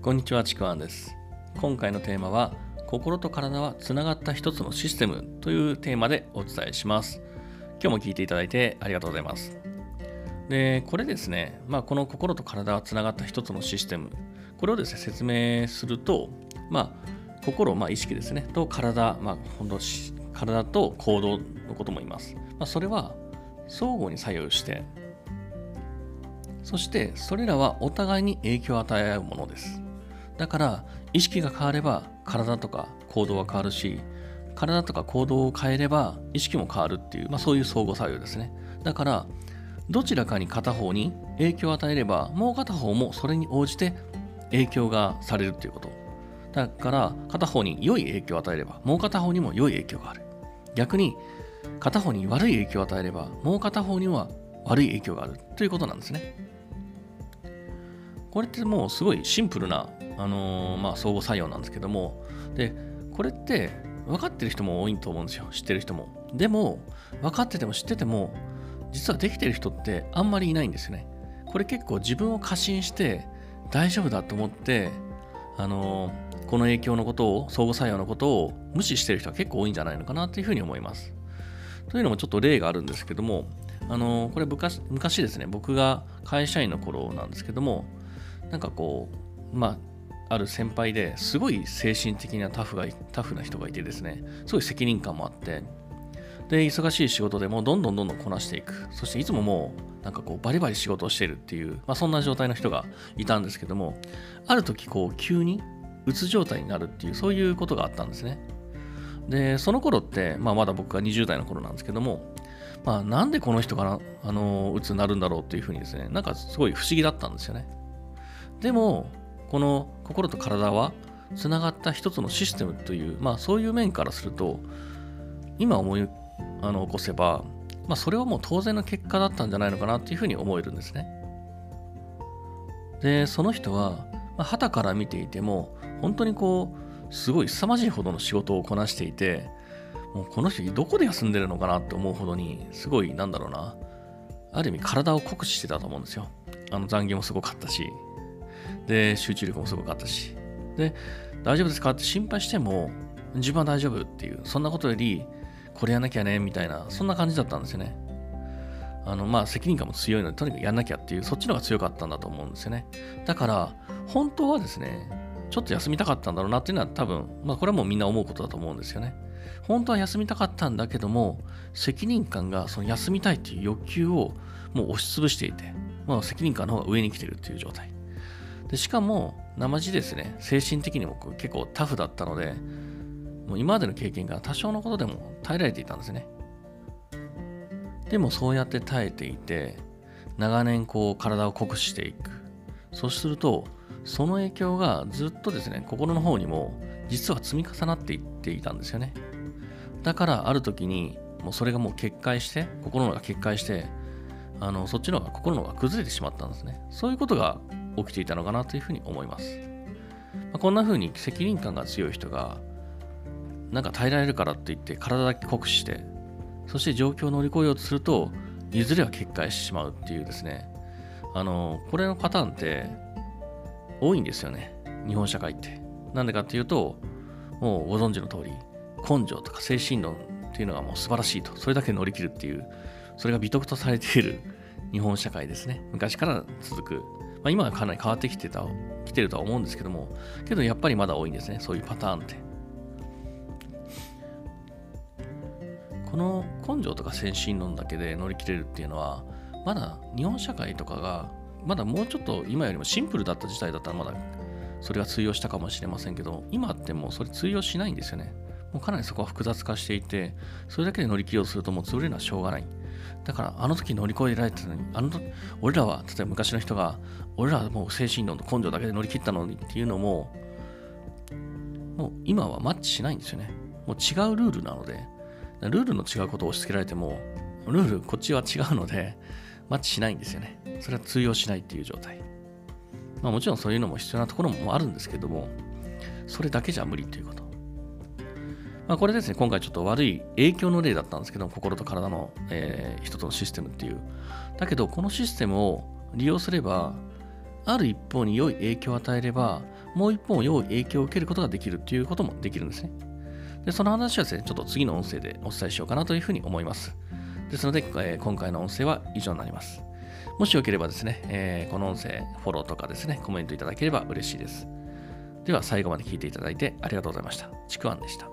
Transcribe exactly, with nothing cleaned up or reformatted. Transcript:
こんにちは、ちくわんです。今回のテーマは心と体はつながった一つのシステムというテーマでお伝えします。今日も聞いていただいてありがとうございます。で、これですね、まあ、この心と体はつながった一つのシステム、これをですね説明すると、まあ、心、まあ、意識ですねと体、まあ、本当体と行動のことも言います。まあ、それは相互に作用して、そしてそれらはお互いに影響を与え合うものです。だから意識が変われば体とか行動は変わるし、体とか行動を変えれば意識も変わるっていう、まあ、そういう相互作用ですね。だからどちらかに片方に影響を与えればもう片方もそれに応じて影響がされるということ。だから片方に良い影響を与えればもう片方にも良い影響がある。逆に片方に悪い影響を与えればもう片方には悪い影響があるということなんですね。これってもうすごいシンプルな、あのーまあ、相互作用なんですけども、でこれって分かってる人も多いと思うんですよ。知ってる人も。でも分かってても知ってても実はできてる人ってあんまりいないんですよね。これ結構自分を過信して大丈夫だと思って、あのー、この影響のことを、相互作用のことを無視してる人は結構多いんじゃないのかなというふうに思います。というのもちょっと例があるんですけども、あのー、これ昔、昔ですね、僕が会社員の頃なんですけども、なんかこう、まあ、ある先輩ですごい精神的なタフが、タフな人がいてですね、すごい責任感もあって、で、忙しい仕事でもどんどんどんどんこなしていく。そしていつももう、なんかこう、バリバリ仕事をしているっていう、まあ、そんな状態の人がいたんですけども、ある時こう、急にうつ状態になるっていう、そういうことがあったんですね。で、その頃って、まあ、まだ僕がにじゅう代の頃なんですけども、まあ、なんでこの人がな、あの、うつになるんだろうっていうふうにですね、なんかすごい不思議だったんですよね。でもこの心と体はつながった一つのシステムという、まあ、そういう面からすると今思いあの起こせば、まあ、それはもう当然の結果だったんじゃないのかなというふうに思えるんですね。でその人は、まあ、傍から見ていても本当にこうすごい凄まじいほどの仕事をこなしていて、もうこの人どこで休んでるのかなと思うほどにすごい、なんだろうな、ある意味体を酷使してたと思うんですよ。あの残業もすごかったし、で集中力もすごかったし、で大丈夫ですかって心配しても自分は大丈夫っていう、そんなことよりこれやんなきゃねみたいな、そんな感じだったんですよね。あのまあ責任感も強いのでとにかくやんなきゃっていう、そっちの方が強かったんだと思うんですよね。だから本当はですね、ちょっと休みたかったんだろうなっていうのは多分、まあ、これはもうみんな思うことだと思うんですよね。本当は休みたかったんだけども、責任感がその休みたいっていう欲求をもう押しつぶしていて、まあ、責任感の方が上に来てるっていう状態で、しかもなまじですね、精神的にも結構タフだったので、もう今までの経験が多少のことでも耐えられていたんですね。でもそうやって耐えていて、長年こう体を酷使していく。そうするとその影響がずっとですね、心の方にも実は積み重なっていっていたんですよね。だからある時にもうそれがもう決壊して、心の方が決壊して、あのそっちの方が心の方が崩れてしまったんですね。そういうことが起きていたのかなというふうに思います。まあ、こんな風に責任感が強い人がなんか耐えられるからといって体だけ酷使して、そして状況を乗り越えようとするといずれは決壊してしまうっていうですね、あのこれのパターンって多いんですよね、日本社会って。なんでかっていうと、もうご存知の通り根性とか精神論っていうのがもう素晴らしいと、それだけ乗り切るっていう、それが美徳とされている日本社会ですね。昔から続く、まあ、今はかなり変わってきてた、来てるとは思うんですけども、けどやっぱりまだ多いんですね、そういうパターンって。この根性とか精神論だけで乗り切れるっていうのは、まだ日本社会とかがまだもうちょっと今よりもシンプルだった時代だったらまだそれが通用したかもしれませんけど、今ってもうそれ通用しないんですよね。もうかなりそこは複雑化していて、それだけで乗り切ろうとするともう潰れるのはしょうがない。だからあの時乗り越えられたのに、あの時俺らは、例えば昔の人が俺らはもう精神論と根性だけで乗り切ったのにっていうのも、もう今はマッチしないんですよね。もう違うルールなので、ルールの違うことを押し付けられてもルールこっちは違うのでマッチしないんですよね。それは通用しないっていう状態。まあもちろんそういうのも必要なところもあるんですけども、それだけじゃ無理ということ。まあ、これですね、今回ちょっと悪い影響の例だったんですけど、心と体の、えー、一つのシステムっていう。だけど、このシステムを利用すれば、ある一方に良い影響を与えれば、もう一本良い影響を受けることができるということもできるんですね。でその話はですね、ちょっと次の音声でお伝えしようかなというふうに思います。ですので、えー、今回の音声は以上になります。もしよければですね、えー、この音声フォローとかですね、コメントいただければ嬉しいです。では最後まで聞いていただいてありがとうございました。ちくわんでした。